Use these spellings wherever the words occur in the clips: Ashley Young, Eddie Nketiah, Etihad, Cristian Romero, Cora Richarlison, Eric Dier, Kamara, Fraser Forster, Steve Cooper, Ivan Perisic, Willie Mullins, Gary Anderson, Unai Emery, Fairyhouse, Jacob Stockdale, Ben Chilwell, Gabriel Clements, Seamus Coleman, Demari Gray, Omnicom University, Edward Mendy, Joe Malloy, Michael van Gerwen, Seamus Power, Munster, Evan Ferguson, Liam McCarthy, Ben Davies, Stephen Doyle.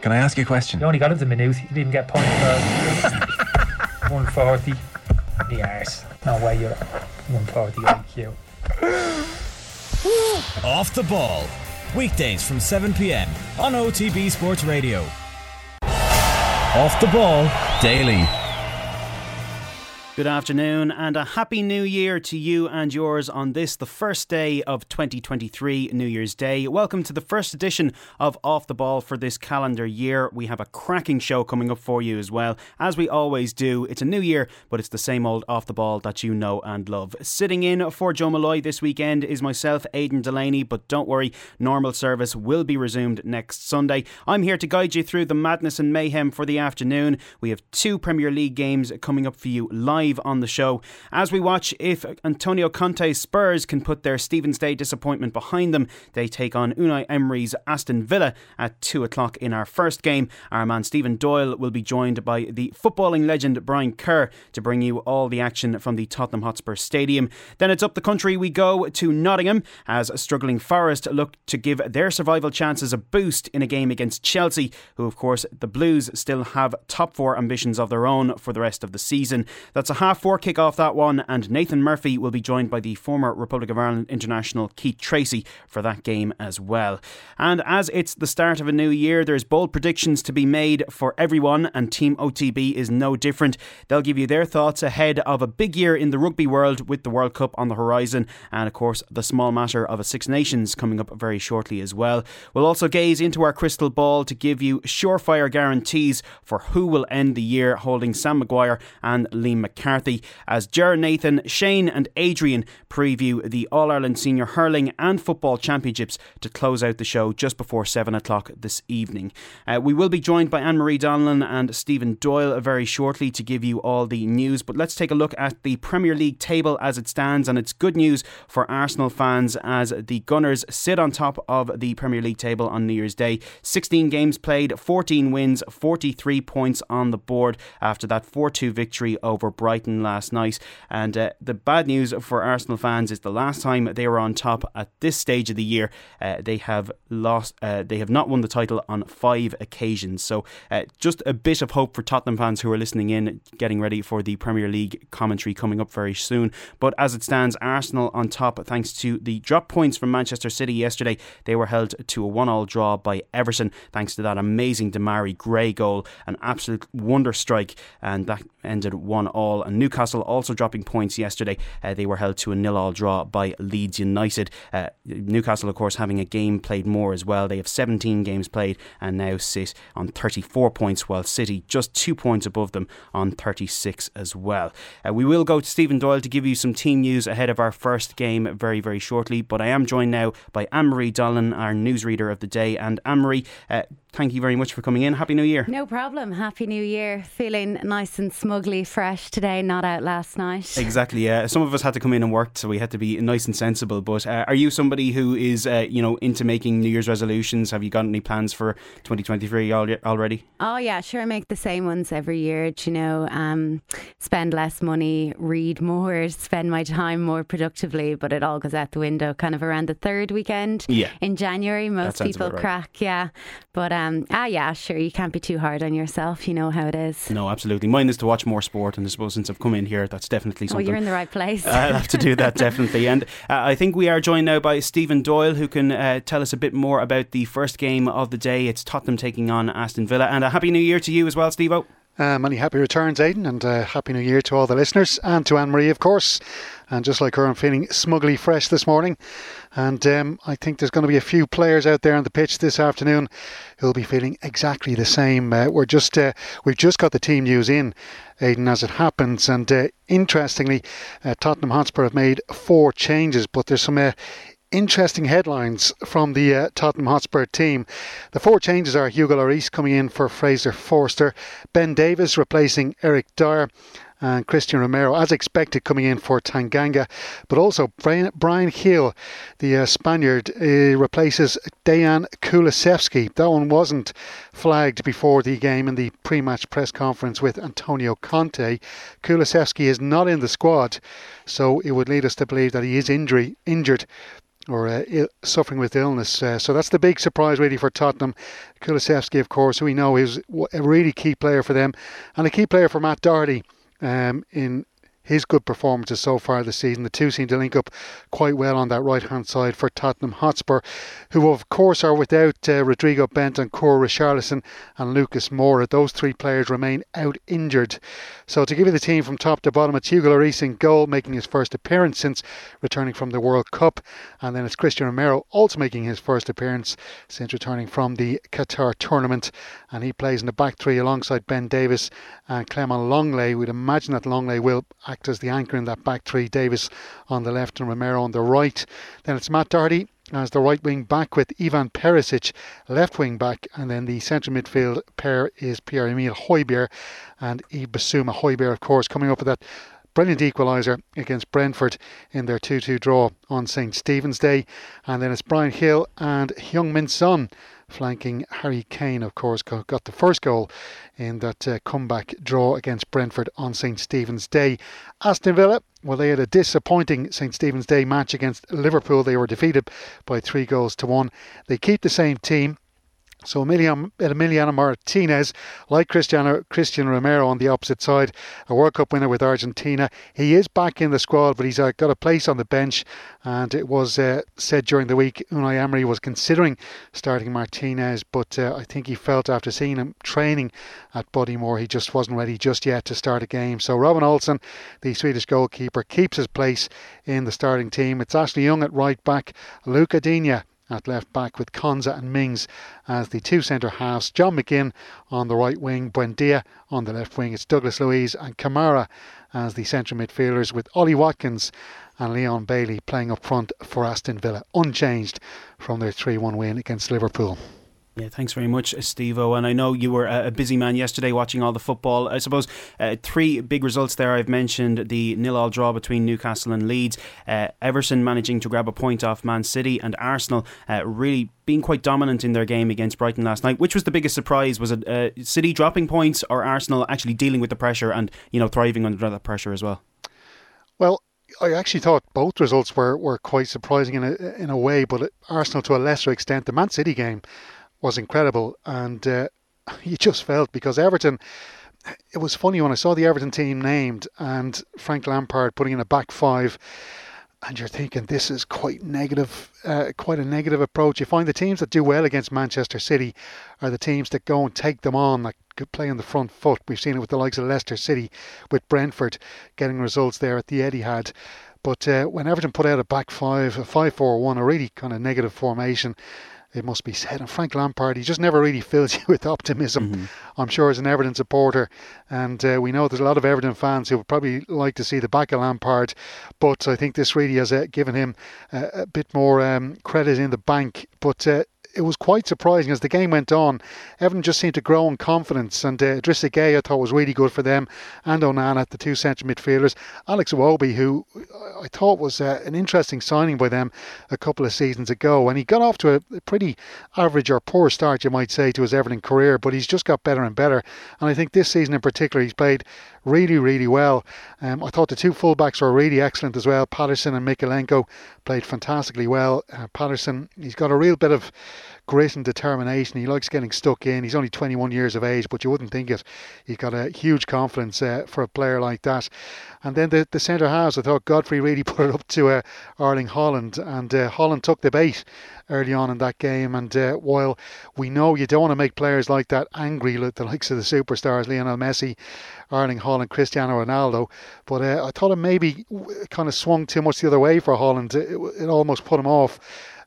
Can I ask you a question? You only got him the minute. He didn't even get punched first. 140. The arse. No way you're 140 IQ. Off the Ball. Weekdays from 7pm on OTB Sports Radio. Off the Ball Daily. Good afternoon and a happy new year to you and yours on this, the first day of 2023, New Year's Day. Welcome to the first edition of Off the Ball for this calendar year. We have a cracking show coming up for you as well. As we always do, it's a new year, but it's the same old Off the Ball that you know and love. Sitting in for Joe Malloy this weekend is myself, Aidan Delaney, but don't worry, normal service will be resumed next Sunday. I'm here to guide you through the madness and mayhem for the afternoon. We have two Premier League games coming up for you live on the show as we watch if Antonio Conte's Spurs can put their Stephen's Day disappointment behind them. They take on Unai Emery's Aston Villa at 2 o'clock in our first game. Our man Stephen Doyle will be joined by the footballing legend Brian Kerr to bring you all the action from the Tottenham Hotspur Stadium. Then it's up the country we go to Nottingham as struggling Forest look to give their survival chances a boost in a game against Chelsea, who of course the Blues still have top four ambitions of their own for the rest of the season. That's a 4:30 kick-off, that one, and Nathan Murphy will be joined by the former Republic of Ireland international Keith Tracy for that game as well. And as it's the start of a new year, there's bold predictions to be made for everyone, and Team OTB is no different. They'll give you their thoughts ahead of a big year in the rugby world with the World Cup on the horizon, and of course the small matter of a Six Nations coming up very shortly as well. We'll also gaze into our crystal ball to give you surefire guarantees for who will end the year holding Sam Maguire and Liam McCarthy, as Ger Nathan, Shane and Adrian preview the All-Ireland Senior Hurling and Football Championships to close out the show just before 7 o'clock this evening. We will be joined by Anne-Marie Donelan and Stephen Doyle very shortly to give you all the news, but let's take a look at the Premier League table as it stands, and it's good news for Arsenal fans as the Gunners sit on top of the Premier League table on New Year's Day. 16 games played, 14 wins, 43 points on the board after that 4-2 victory over Brighton last night, and the bad news for Arsenal fans is the last time they were on top at this stage of the year, they have not won the title on 5 occasions. So just a bit of hope for Tottenham fans who are listening in, getting ready for the Premier League commentary coming up very soon. But as it stands, Arsenal on top thanks to the drop points from Manchester City yesterday. They were held to a 1-1 draw by Everton thanks to that amazing Demari Gray goal, an absolute wonder strike, and that ended 1-1. And Newcastle also dropping points yesterday. They were held to a 0-0 draw by Leeds United. Newcastle, of course, having a game played more as well. They have 17 games played and now sit on 34 points, while City just 2 points above them on 36 as well. We will go to Stephen Doyle to give you some team news ahead of our first game very, very shortly. But I am joined now by Anne-Marie Donelan, our newsreader of the day. And Anne-Marie, thank you very much for coming in. Happy New Year. No problem. Happy New Year. Feeling nice and smugly fresh today, not out last night. Exactly. Some of us had to come in and work, so we had to be nice and sensible. But are you somebody who is, into making New Year's resolutions? Have you got any plans for 2023 already? Oh yeah, sure. I make the same ones every year. Do you know, spend less money, read more, spend my time more productively. But it all goes out the window kind of around the third weekend in January. Most people crack, right. But sure, you can't be too hard on yourself. You know how it is. No, absolutely. Mine is to watch more sport, and I suppose since I've come in here, that's definitely something. Oh, you're in the right place. I'll have to do that, definitely. And I think we are joined now by Stephen Doyle, who can tell us a bit more about the first game of the day. It's Tottenham taking on Aston Villa. And a happy new year to you as well, Steve-O. Many happy returns, Aidan, and happy new year to all the listeners and to Anne-Marie, of course. And just like her, I'm feeling smugly fresh this morning. And I think there's going to be a few players out there on the pitch this afternoon who'll be feeling exactly the same. We've just got the team news in, Aidan, as it happens. And interestingly, Tottenham Hotspur have made 4 changes, but there's some interesting headlines from the Tottenham Hotspur team. The 4 changes are Hugo Lloris coming in for Fraser Forster, Ben Davies replacing Eric Dier, and Cristian Romero, as expected, coming in for Tanganga. But also Brian Hill, the Spaniard, replaces Dejan Kulusevski. That one wasn't flagged before the game in the pre-match press conference with Antonio Conte. Kulusevski is not in the squad, so it would lead us to believe that he is injured or suffering with illness. So that's the big surprise really for Tottenham. Kulusevski, of course, who we know is a really key player for them, and a key player for Matt Doherty in his good performances so far this season. The two seem to link up quite well on that right-hand side for Tottenham Hotspur, who of course are without Rodrigo Bent and Cora Richarlison and Lucas Mora. Those three players remain out injured. So to give you the team from top to bottom, it's Hugo Lloris in goal, making his first appearance since returning from the World Cup. And then it's Cristian Romero, also making his first appearance since returning from the Qatar tournament. And he plays in the back three alongside Ben Davies and Clement Longley. We'd imagine that Longley will act as the anchor in that back three, Davies on the left and Romero on the right. Then it's Matt Doherty as the right wing back with Ivan Perisic left wing back, and then the central midfield pair is Pierre-Emile Højbjerg and Yves Bissouma. Højbjerg, of course, coming up with that brilliant equaliser against Brentford in their 2-2 draw on St Stephen's Day. And then it's Brian Hill and Heung-min Son flanking Harry Kane, of course, got the first goal in that comeback draw against Brentford on St Stephen's Day. Aston Villa, well, they had a disappointing St Stephen's Day match against Liverpool. They were defeated by 3-1. They keep the same team. So Emiliano Martinez, like Cristian Romero on the opposite side, a World Cup winner with Argentina. He is back in the squad, but he's got a place on the bench. And it was said during the week, Unai Emery was considering starting Martinez, but I think he felt after seeing him training at Bodymore, he just wasn't ready just yet to start a game. So Robin Olsen, the Swedish goalkeeper, keeps his place in the starting team. It's Ashley Young at right back, Luke Adina at left back with Konza and Mings as the two centre halves. John McGinn on the right wing, Buendia on the left wing. It's Douglas Luiz and Kamara as the central midfielders, with Ollie Watkins and Leon Bailey playing up front for Aston Villa, unchanged from their 3-1 win against Liverpool. Yeah, thanks very much, Steve-O. And I know you were a busy man yesterday watching all the football. I suppose three big results there. I've mentioned the 0-0 draw between Newcastle and Leeds, Everton managing to grab a point off Man City, and Arsenal really being quite dominant in their game against Brighton last night. Which was the biggest surprise? Was it City dropping points, or Arsenal actually dealing with the pressure and, you know, thriving under that pressure as well? Well, I actually thought both results were quite surprising in a way, but Arsenal to a lesser extent. The Man City game was incredible, and you just felt, because Everton, it was funny when I saw the Everton team named and Frank Lampard putting in a back five, and you're thinking this is quite a negative approach. You find the teams that do well against Manchester City are the teams that go and take them on, that could play on the front foot. We've seen it with the likes of Leicester City, with Brentford getting results there at the Etihad. But when Everton put out a back five, a 5-4-1, a really kind of negative formation, it must be said. And Frank Lampard, he just never really fills you with optimism, I'm sure, as an Everton supporter. And we know there's a lot of Everton fans who would probably like to see the back of Lampard. But I think this really has given him a bit more credit in the bank. But it was quite surprising as the game went on. Everton just seemed to grow in confidence, and Idrissa Gueye I thought was really good for them, and Onana at the two central midfielders. Alex Iwobi, who I thought was an interesting signing by them a couple of seasons ago, and he got off to a pretty average or poor start, you might say, to his Everton career, but he's just got better and better, and I think this season in particular he's played really, really well. I thought the two fullbacks were really excellent as well. Patterson and Mikalenko played fantastically well. Patterson, he's got a real bit of grit and determination. He likes getting stuck in. He's only 21 years of age, but you wouldn't think it. He's got a huge confidence for a player like that. And then the centre halves, I thought Godfrey really put it up to Erling Haaland, and Haaland took the bait early on in that game. And while we know you don't want to make players like that angry, like the likes of the superstars Lionel Messi, Erling Haaland, Cristiano Ronaldo, but I thought it maybe kind of swung too much the other way for Haaland. It almost put him off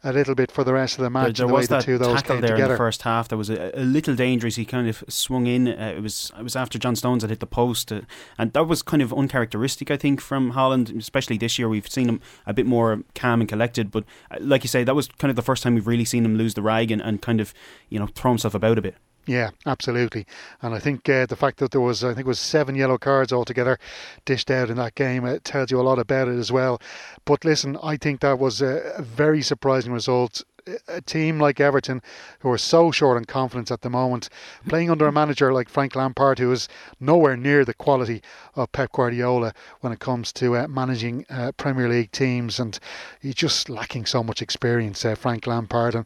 a little bit for the rest of the match. There was that tackle there in the first half. There was a little dangerous. He kind of swung in. It was after John Stones had hit the post, and that was kind of uncharacteristic, I think, from Haaland. Especially this year, we've seen him a bit more calm and collected. But like you say, that was kind of the first time we've really seen him lose the rag and kind of, you know, throw himself about a bit. Yeah, absolutely. And I think the fact that there was, I think it was 7 yellow cards altogether dished out in that game, it tells you a lot about it as well. But listen, I think that was a very surprising result. a team like Everton, who are so short on confidence at the moment, playing under a manager like Frank Lampard, who is nowhere near the quality of Pep Guardiola when it comes to managing Premier League teams, and he's just lacking so much experience, Frank Lampard, and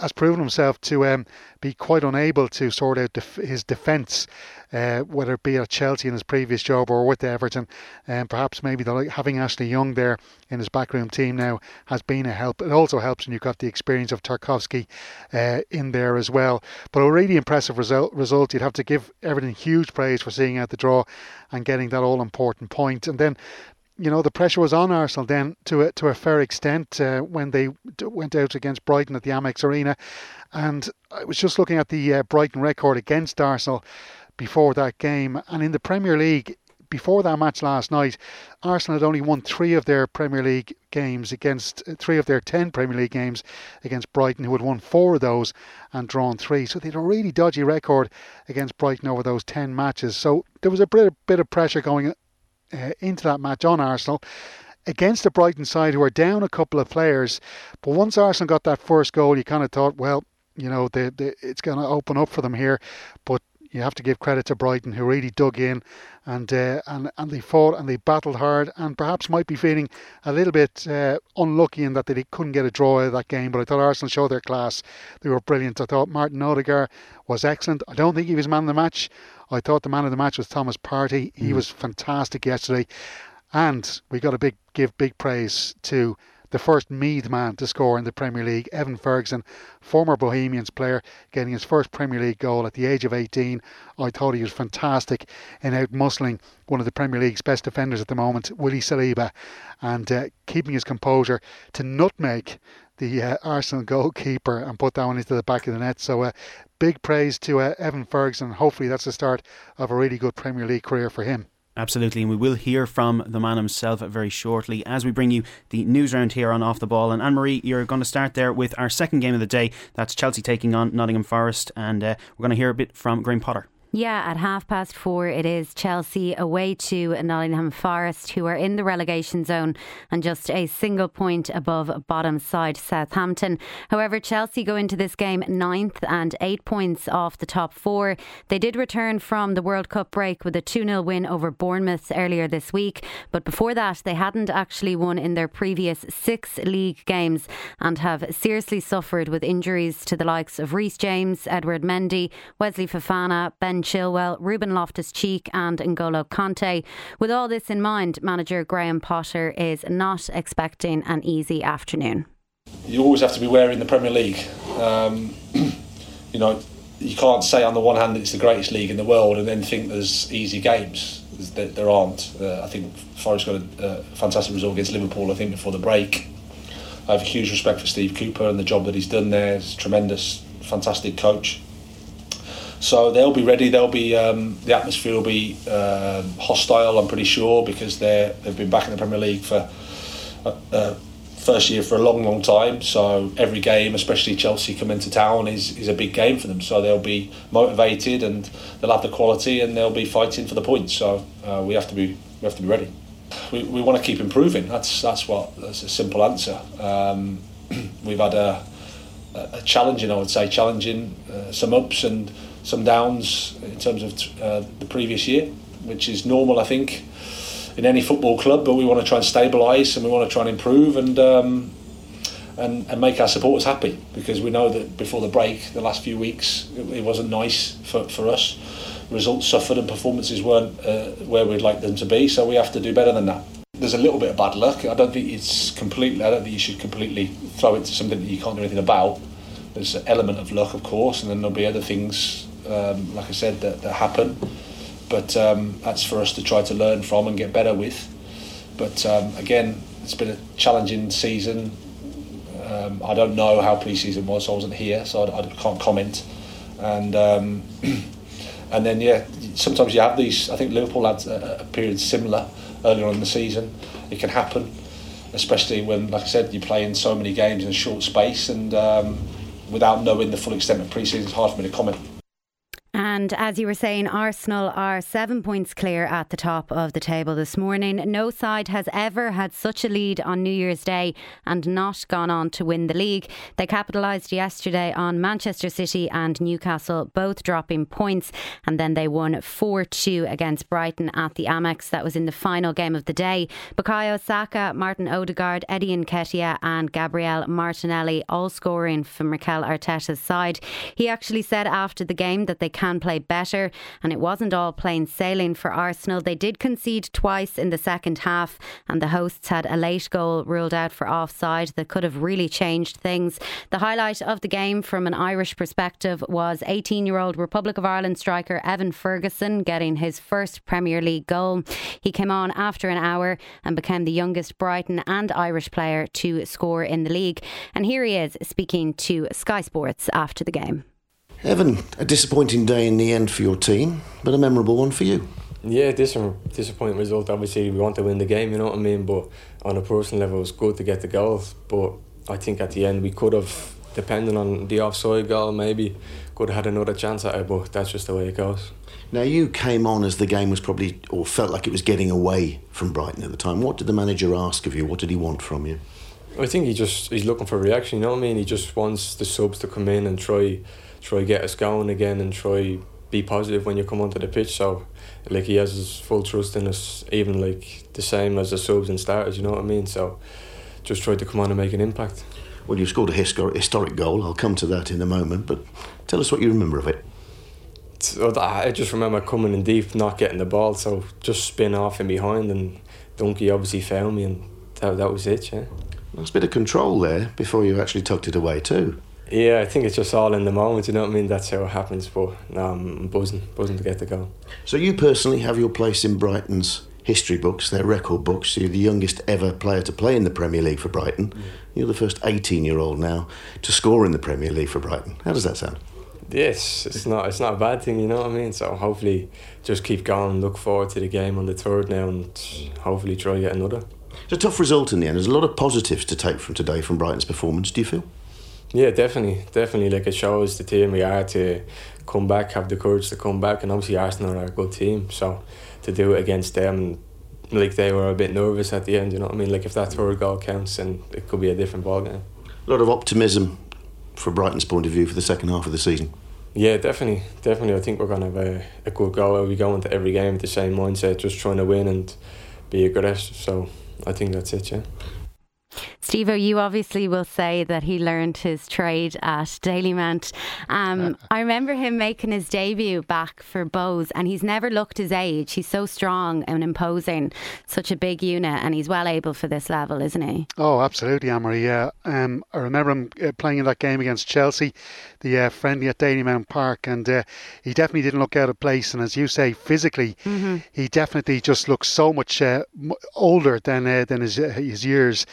has proven himself to be quite unable to sort out his defence, whether it be at Chelsea in his previous job or with Everton, and perhaps maybe having Ashley Young there in his backroom team now has been a help. It also helps when you've got the experience of Tarkovsky in there as well. But a really impressive result. You'd have to give Everton huge praise for seeing out the draw and getting that all-important point. And then, you know, the pressure was on Arsenal then to a fair extent when they went out against Brighton at the Amex Arena. And I was just looking at the Brighton record against Arsenal before that game. And in the Premier League, before that match last night, Arsenal had only won three of their Premier League games against 10 Premier League games against Brighton, who had won four of those and drawn three. So they had a really dodgy record against Brighton over those 10 matches. So there was a bit of pressure going into that match on Arsenal against the Brighton side, who are down a couple of players. But once Arsenal got that first goal, you kind of thought, well, you know, it's going to open up for them here. But you have to give credit to Brighton, who really dug in and they fought and they battled hard, and perhaps might be feeling a little bit unlucky in that they couldn't get a draw out of that game. But I thought Arsenal showed their class. They were brilliant. I thought Martin Odegaard was excellent. I don't think he was man of the match. I thought the man of the match was Thomas Partey. He was fantastic yesterday. And we got to give big praise to the first Meath man to score in the Premier League, Evan Ferguson, former Bohemians player, getting his first Premier League goal at the age of 18. I thought he was fantastic in out-muscling one of the Premier League's best defenders at the moment, Willy Saliba, and keeping his composure to nutmeg the Arsenal goalkeeper and put that one into the back of the net. So big praise to Evan Ferguson. Hopefully that's the start of a really good Premier League career for him. Absolutely, and we will hear from the man himself very shortly as we bring you the news round here on Off The Ball. And Anne-Marie, you're going to start there with our second game of the day. That's Chelsea taking on Nottingham Forest, and we're going to hear a bit from Graham Potter. Yeah, at 4:30 it is Chelsea away to Nottingham Forest, who are in the relegation zone and just a single point above bottom side Southampton. However, Chelsea go into this game 9th and 8 points off the top four. They did return from the World Cup break with a 2-0 win over Bournemouth earlier this week, but before that they hadn't actually won in their previous 6 league games and have seriously suffered with injuries to the likes of Reece James, Edward Mendy, Wesley Fofana, Ben Chilwell, Ruben Loftus-Cheek and N'Golo Kante. With all this in mind, manager Graham Potter is not expecting an easy afternoon. You always have to be wary in the Premier League. You know, you can't say on the one hand that it's the greatest league in the world and then think there's easy games. There aren't. I think Forest got a fantastic result against Liverpool, I think, before the break. I have a huge respect for Steve Cooper and the job that he's done there. He's a tremendous, fantastic coach. So they'll be ready. They'll be the atmosphere will be hostile, I'm pretty sure, because they've been back in the Premier League for first year for a long time. So every game, especially Chelsea come into town, is a big game for them. So they'll be motivated and they'll have the quality and they'll be fighting for the points. So we have to be ready. We want to keep improving. That's a simple answer. We've had a challenging, I would say, some ups and some downs in terms of the previous year, which is normal, I think, in any football club. But we want to try and stabilise and we want to try and improve and make our supporters happy, because we know that before the break, the last few weeks, it wasn't nice for us. Results suffered and performances weren't where we'd like them to be, so we have to do better than that. There's a little bit of bad luck. I don't think you should completely throw it to something that you can't do anything about. There's an element of luck, of course, and then there'll be other things, like I said, that happen, but that's for us to try to learn from and get better with. But again, it's been a challenging season. I don't know how pre-season was, so I wasn't here, so I can't comment. And then sometimes you have these. I think Liverpool had a period similar earlier on in the season. It can happen, especially when, like I said, you're playing so many games in a short space, and without knowing the full extent of pre-season, it's hard for me to comment. And as you were saying, Arsenal are 7 points clear at the top of the table this morning. No side has ever had such a lead on New Year's Day and not gone on to win the league. They capitalised yesterday on Manchester City and Newcastle, both dropping points, and then they won 4-2 against Brighton at the Amex. That was in the final game of the day. Bukayo Saka, Martin Odegaard, Eddie Nketiah and Gabriel Martinelli all scoring for Mikel Arteta's side. He actually said after the game that they can play better, and it wasn't all plain sailing for Arsenal. They did concede twice in the second half, and the hosts had a late goal ruled out for offside that could have really changed things. The highlight of the game from an Irish perspective was 18-year-old Republic of Ireland striker Evan Ferguson getting his first Premier League goal. He came on after an hour and became the youngest Brighton and Irish player to score in the league. And here he is speaking to Sky Sports after the game. Evan, a disappointing day in the end for your team, but a memorable one for you. Yeah, disappointing result. Obviously, we want to win the game, you know what I mean? But on a personal level, it was good to get the goals. But I think at the end, we could have, depending on the offside goal, maybe could have had another chance at it, but that's just the way it goes. Now, you came on as the game was probably, or felt like it was getting away from Brighton at the time. What did the manager ask of you? What did he want from you? I think he's looking for a reaction, you know what I mean? He just wants the subs to come in and try get us going again and try be positive when you come onto the pitch. So, like, he has his full trust in us, even like the same as the subs and starters, you know what I mean? So, just try to come on and make an impact. Well, you've scored a historic goal. I'll come to that in a moment, but tell us what you remember of it. I just remember coming in deep, not getting the ball, so just spin off in behind, and Dunkey obviously found me, and that was it, yeah. There's a bit of control there before you actually tucked it away too. Yeah, I think it's just all in the moment, you know what I mean? That's how it happens, but no, I'm buzzing to get the goal. So you personally have your place in Brighton's history books, their record books. You're the youngest ever player to play in the Premier League for Brighton. Yeah. You're the first 18-year-old now to score in the Premier League for Brighton. How does that sound? Yes, it's not a bad thing, you know what I mean? So hopefully just keep going, look forward to the game on the 3rd now and hopefully try and get another. It's a tough result in the end. There's a lot of positives to take from today from Brighton's performance, do you feel? Yeah, definitely. Like, it shows the team we are to come back, have the courage to come back, and obviously Arsenal are a good team, so to do it against them, like, they were a bit nervous at the end, you know what I mean? Like, if that 3rd goal counts, then it could be a different ballgame. A lot of optimism from Brighton's point of view for the second half of the season. Yeah, definitely. I think we're going to have a good goal. We go into every game with the same mindset, just trying to win and be aggressive, so I think that's it, yeah. Steve-o, you obviously will say that he learned his trade at Dailymount. I remember him making his debut back for Bowes, and he's never looked his age. He's so strong and imposing, such a big unit, and he's well able for this level, isn't he? Oh, absolutely, Anne-Marie, yeah. I remember him playing in that game against Chelsea, the friendly at Dailymount Park, and he definitely didn't look out of place. And as you say, physically, He definitely just looks so much older than his years.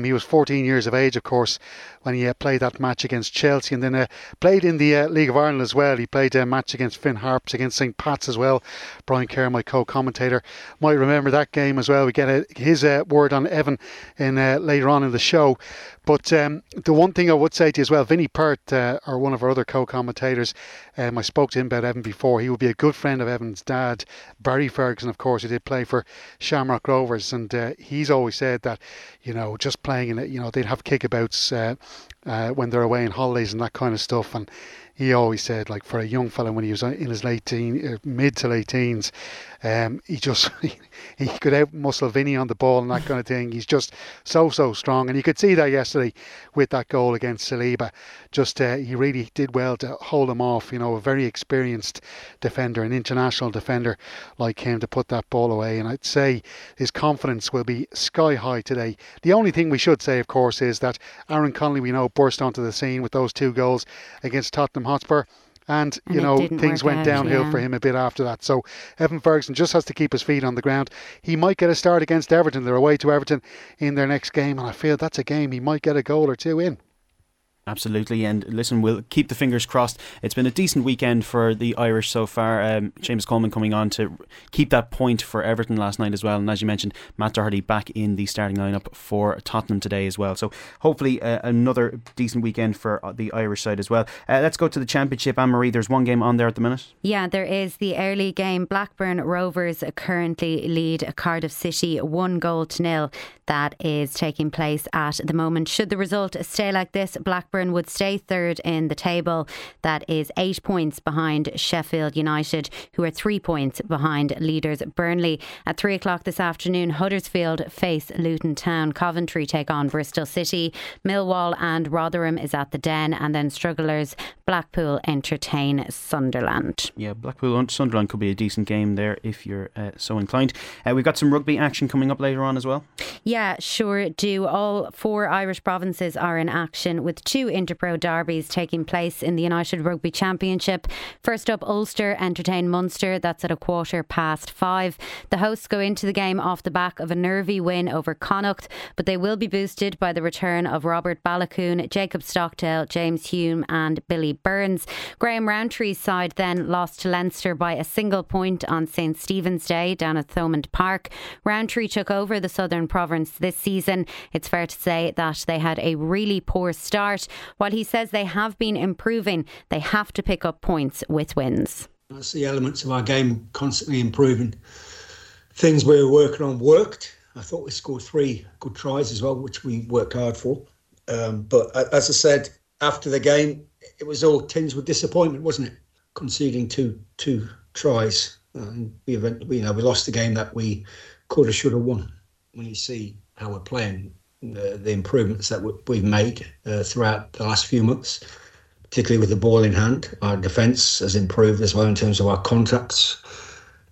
He was 14 years of age, of course, when he played that match against Chelsea, and then played in the League of Ireland as well. He played a match against Finn Harps, against St Pat's as well. Brian Kerr, my co-commentator, might remember that game as well. We get his word on Evan in later on in the show. But the one thing I would say to you as well, Vinnie Pert, or one of our other co-commentators, I spoke to him about Evan before. He would be a good friend of Evan's dad, Barry Ferguson, of course, who did play for Shamrock Rovers, and he's always said that, you know, just playing in it, you know, they'd have kickabouts when they're away on holidays and that kind of stuff, and he always said, like, for a young fella when he was in his mid to late teens, he could out-muscle Vinny on the ball and that kind of thing. He's just so strong, and you could see that yesterday with that goal against Saliba. Just he really did well to hold him off. You know, a very experienced defender, an international defender like him, to put that ball away. And I'd say his confidence will be sky high today. The only thing we should say, of course, is that Aaron Connolly, we know, burst onto the scene with those 2 goals against Tottenham Hotspur, and you know, things went downhill for him a bit after that. So Evan Ferguson just has to keep his feet on the ground. He might get a start against Everton. They're away to Everton in their next game, and I feel that's a game he might get a goal or 2 in. Absolutely, and listen, we'll keep the fingers crossed. It's been a decent weekend for the Irish so far. Seamus Coleman coming on to keep that point for Everton last night as well, and as you mentioned, Matt Doherty back in the starting lineup for Tottenham today as well. So hopefully another decent weekend for the Irish side as well. Let's go to the Championship, Anne-Marie. There's one game on there at the minute. Yeah, there is the early game. Blackburn Rovers currently lead Cardiff City 1-0. That is taking place at the moment. Should the result stay like this, Blackburn would stay third in the table. That is 8 points behind Sheffield United, who are 3 points behind leaders Burnley. At 3 o'clock this afternoon, Huddersfield face Luton Town. Coventry take on Bristol City. Millwall and Rotherham is at the Den, and then strugglers Blackpool entertain Sunderland. Yeah, Blackpool and Sunderland could be a decent game there if you're so inclined. We've got some rugby action coming up later on as well. Yeah, sure do. All four Irish provinces are in action, with two Interpro derbies taking place in the United Rugby Championship. First up, Ulster entertain Munster. That's at 5:15. The hosts go into the game off the back of a nervy win over Connacht, but they will be boosted by the return of Robert Balakoon, Jacob Stockdale, James Hume and Billy Burns. Graham Roundtree's side then lost to Leinster by a single point on St Stephen's Day down at Thomond Park. Roundtree took over the Southern Province this season. It's fair to say that they had a really poor start. While he says they have been improving, they have to pick up points with wins. I see elements of our game constantly improving. Things we were working on worked. I thought we scored three good tries as well, which we worked hard for. But as I said, after the game, it was all tinged with disappointment, wasn't it? Conceding two tries. And we lost the game that we could have, should have won. When you see how we're playing, the improvements that we've made throughout the last few months, particularly with the ball in hand, our defence has improved as well in terms of our contacts.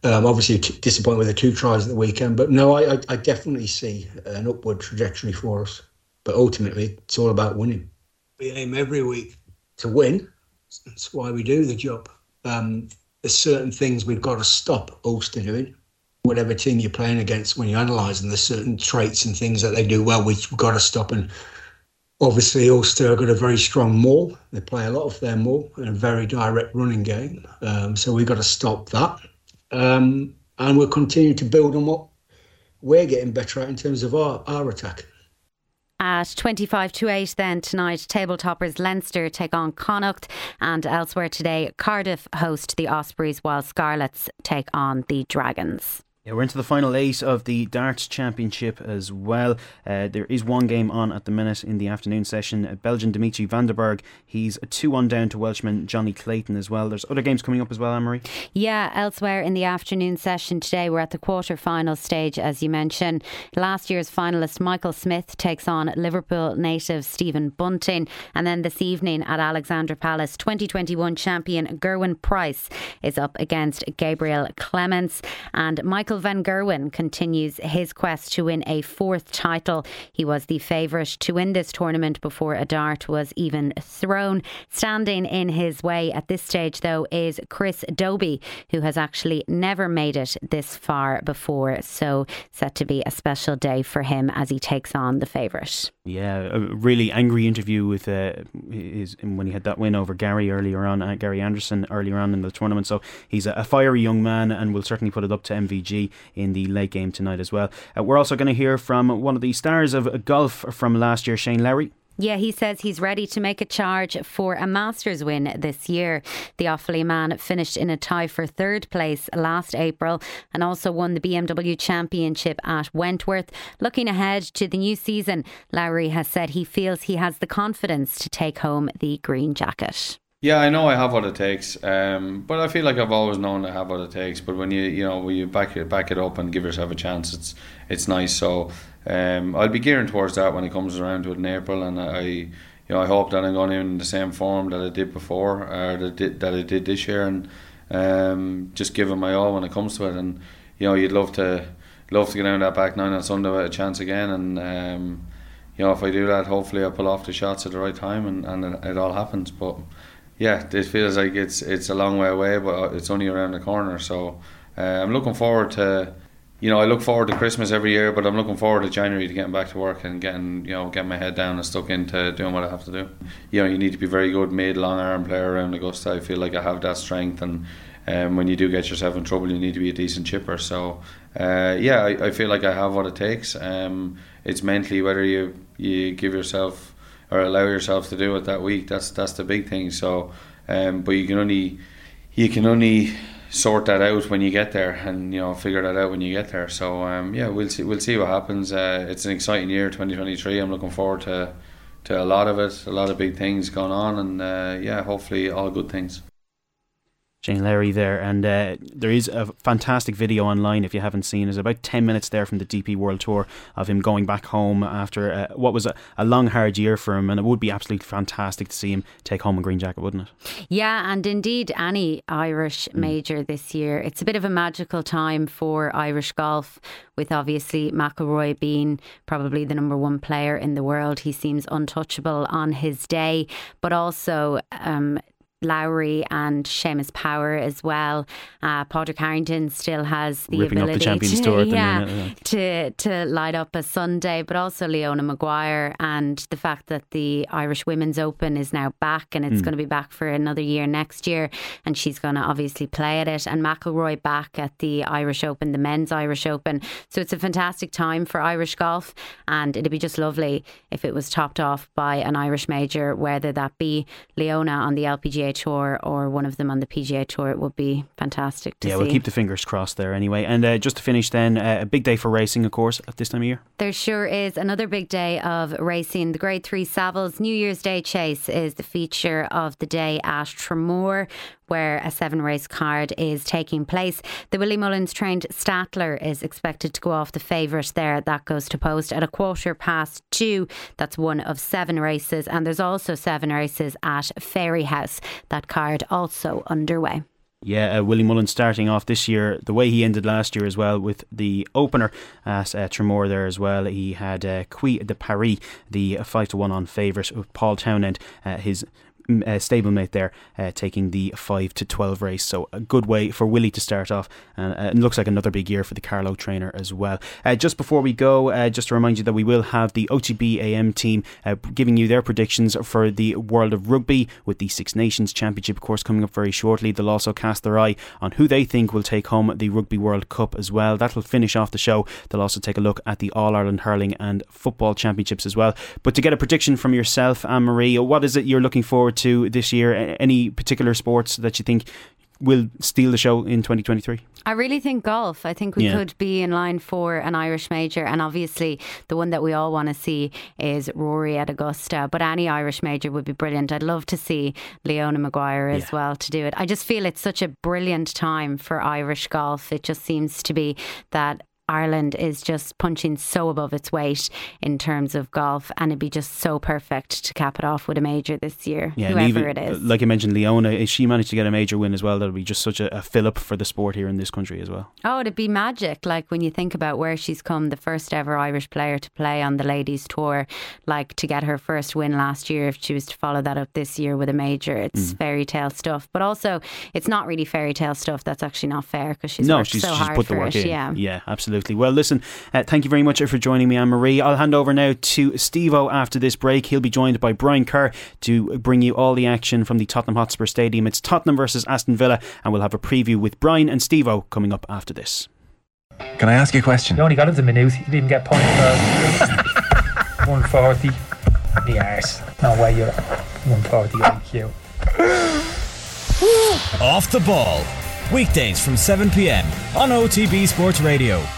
Obviously disappointed with the two tries at the weekend, but no, I definitely see an upward trajectory for us. But ultimately, it's all about winning. We aim every week to win. That's why we do the job. There's certain things we've got to stop Ulster doing. Whatever team you're playing against, when you're analysing, there's certain traits and things that they do well, which we've got to stop. And obviously, Ulster have got a very strong maul. They play a lot of their maul in a very direct running game. So we've got to stop that. And we'll continue to build on what we're getting better at in terms of our attack. At 8:25 then tonight, table toppers Leinster take on Connacht, and elsewhere today, Cardiff host the Ospreys while Scarlets take on the Dragons. Yeah, we're into the final eight of the Darts Championship as well. There is one game on at the minute in the afternoon session. Belgian Dimitri Vandenberg, he's a 2-1 down to Welshman Johnny Clayton as well. There's other games coming up as well, Anne-Marie. Yeah, elsewhere in the afternoon session today, we're at the quarter-final stage, as you mentioned. Last year's finalist Michael Smith takes on Liverpool native Stephen Bunting, and then this evening at Alexandra Palace, 2021 champion Gerwyn Price is up against Gabriel Clements, and Michael van Gerwen continues his quest to win a fourth title. He was the favourite to win this tournament before a dart was even thrown. Standing in his way at this stage, though, is Chris Dobie, who has actually never made it this far before. So set to be a special day for him as he takes on the favourite. Yeah, a really angry interview with when he had that win over Gary Anderson earlier on in the tournament. So he's a fiery young man and will certainly put it up to MVG in the late game tonight as well. We're also going to hear from one of the stars of golf from last year, Shane Lowry. Yeah, he says he's ready to make a charge for a Masters win this year. The Offaly man finished in a tie for third place last April and also won the BMW Championship at Wentworth. Looking ahead to the new season, Lowry has said he feels he has the confidence to take home the green jacket. Yeah, I know I have what it takes, but I feel like I've always known I have what it takes. But when you back it up and give yourself a chance, it's nice. So I'll be gearing towards that when it comes around to it in April, and I hope that I'm going in the same form that I did before, or that I did this year, and just giving my all when it comes to it. And you'd love to get down that back nine on Sunday with a chance again, and if I do that, hopefully I pull off the shots at the right time, and it all happens. But yeah, it feels like it's a long way away, but it's only around the corner. So I'm looking forward to you know, I look forward to Christmas every year, but I'm looking forward to January to getting back to work and getting my head down and stuck into doing what I have to do. You know, you need to be very good mid, long arm player around the Augusta. I feel like I have that strength, and when you do get yourself in trouble, you need to be a decent chipper. So I feel like I have what it takes. It's mentally whether you give yourself or allow yourself to do it that week. That's the big thing. So, but you can only sort that out when you get there, and figure that out when you get there. So we'll see what happens. It's an exciting year, 2023. I'm looking forward to a lot of it, a lot of big things going on, and hopefully all good things. Shane Larry there, and there is a fantastic video online if you haven't seen. There's about 10 minutes there from the DP World Tour of him going back home after what was a long, hard year for him, and it would be absolutely fantastic to see him take home a green jacket, wouldn't it? Yeah, and indeed any Irish major this year. It's a bit of a magical time for Irish golf, with obviously McIlroy being probably the number one player in the world. He seems untouchable on his day, but also Lowry and Seamus Power as well. Padraig Harrington still has the ability to light up a Sunday, but also Leona Maguire, and the fact that the Irish Women's Open is now back, and it's going to be back for another year next year, and she's going to obviously play at it, and McIlroy back at the Irish Open, the men's Irish Open. So it's a fantastic time for Irish golf, and it'd be just lovely if it was topped off by an Irish major, whether that be Leona on the LPGA Tour or one of them on the PGA Tour. It would be fantastic to see. Yeah, we'll keep the fingers crossed there anyway. And just to finish then, a big day for racing, of course, at this time of year. There sure is another big day of racing. The Grade 3 Savills New Year's Day Chase is the feature of the day at Tremore, where a 7 race card is taking place. The Willie Mullins trained Statler is expected to go off the favourite there. That goes to post at 2:15. That's one of 7 races, and there's also 7 races at Fairyhouse. That card also underway. Yeah, Willie Mullins starting off this year the way he ended last year as well, with the opener at Tremor there as well. He had Qui de Paris, the 5-1 on favourite, with Paul Townend, his stablemate there, taking the 5-12 race. So a good way for Willie to start off, and it looks like another big year for the Carlow trainer as well. Just before we go, just to remind you that we will have the OTB AM team giving you their predictions for the World of Rugby, with the Six Nations Championship of course coming up very shortly. They'll also cast their eye on who they think will take home the Rugby World Cup as well. That'll finish off the show. They'll also take a look at the All-Ireland Hurling and Football Championships as well. But to get a prediction from yourself, Anne-Marie, what is it you're looking forward to this year? Any particular sports that you think will steal the show in 2023? I really think golf. I think we could be in line for an Irish major, and obviously the one that we all want to see is Rory at Augusta, but any Irish major would be brilliant. I'd love to see Leona Maguire as well to do it. I just feel it's such a brilliant time for Irish golf. It just seems to be that Ireland is just punching so above its weight in terms of golf, and it'd be just so perfect to cap it off with a major this year, whoever it is. Like you mentioned, Leona, if she managed to get a major win as well, that'll be just such a fill-up for the sport here in this country as well. Oh, it'd be magic. Like when you think about where she's come, the first ever Irish player to play on the ladies tour, like to get her first win last year, if she was to follow that up this year with a major, it's fairy tale stuff. But also, it's not really fairy tale stuff. That's actually not fair, because she's worked so hard for it. Yeah, absolutely. Well, listen, thank you very much for joining me, Anne-Marie. I'll hand over now to Steve-O after this break. He'll be joined by Brian Kerr to bring you all the action from the Tottenham Hotspur Stadium. It's Tottenham versus Aston Villa, and we'll have a preview with Brian and Steve-O coming up after this. Can I ask you a question? You only got into the minute. You didn't even get points for 140. The arse. No way you're 140 IQ. Off the Ball. Weekdays from 7pm on OTB Sports Radio.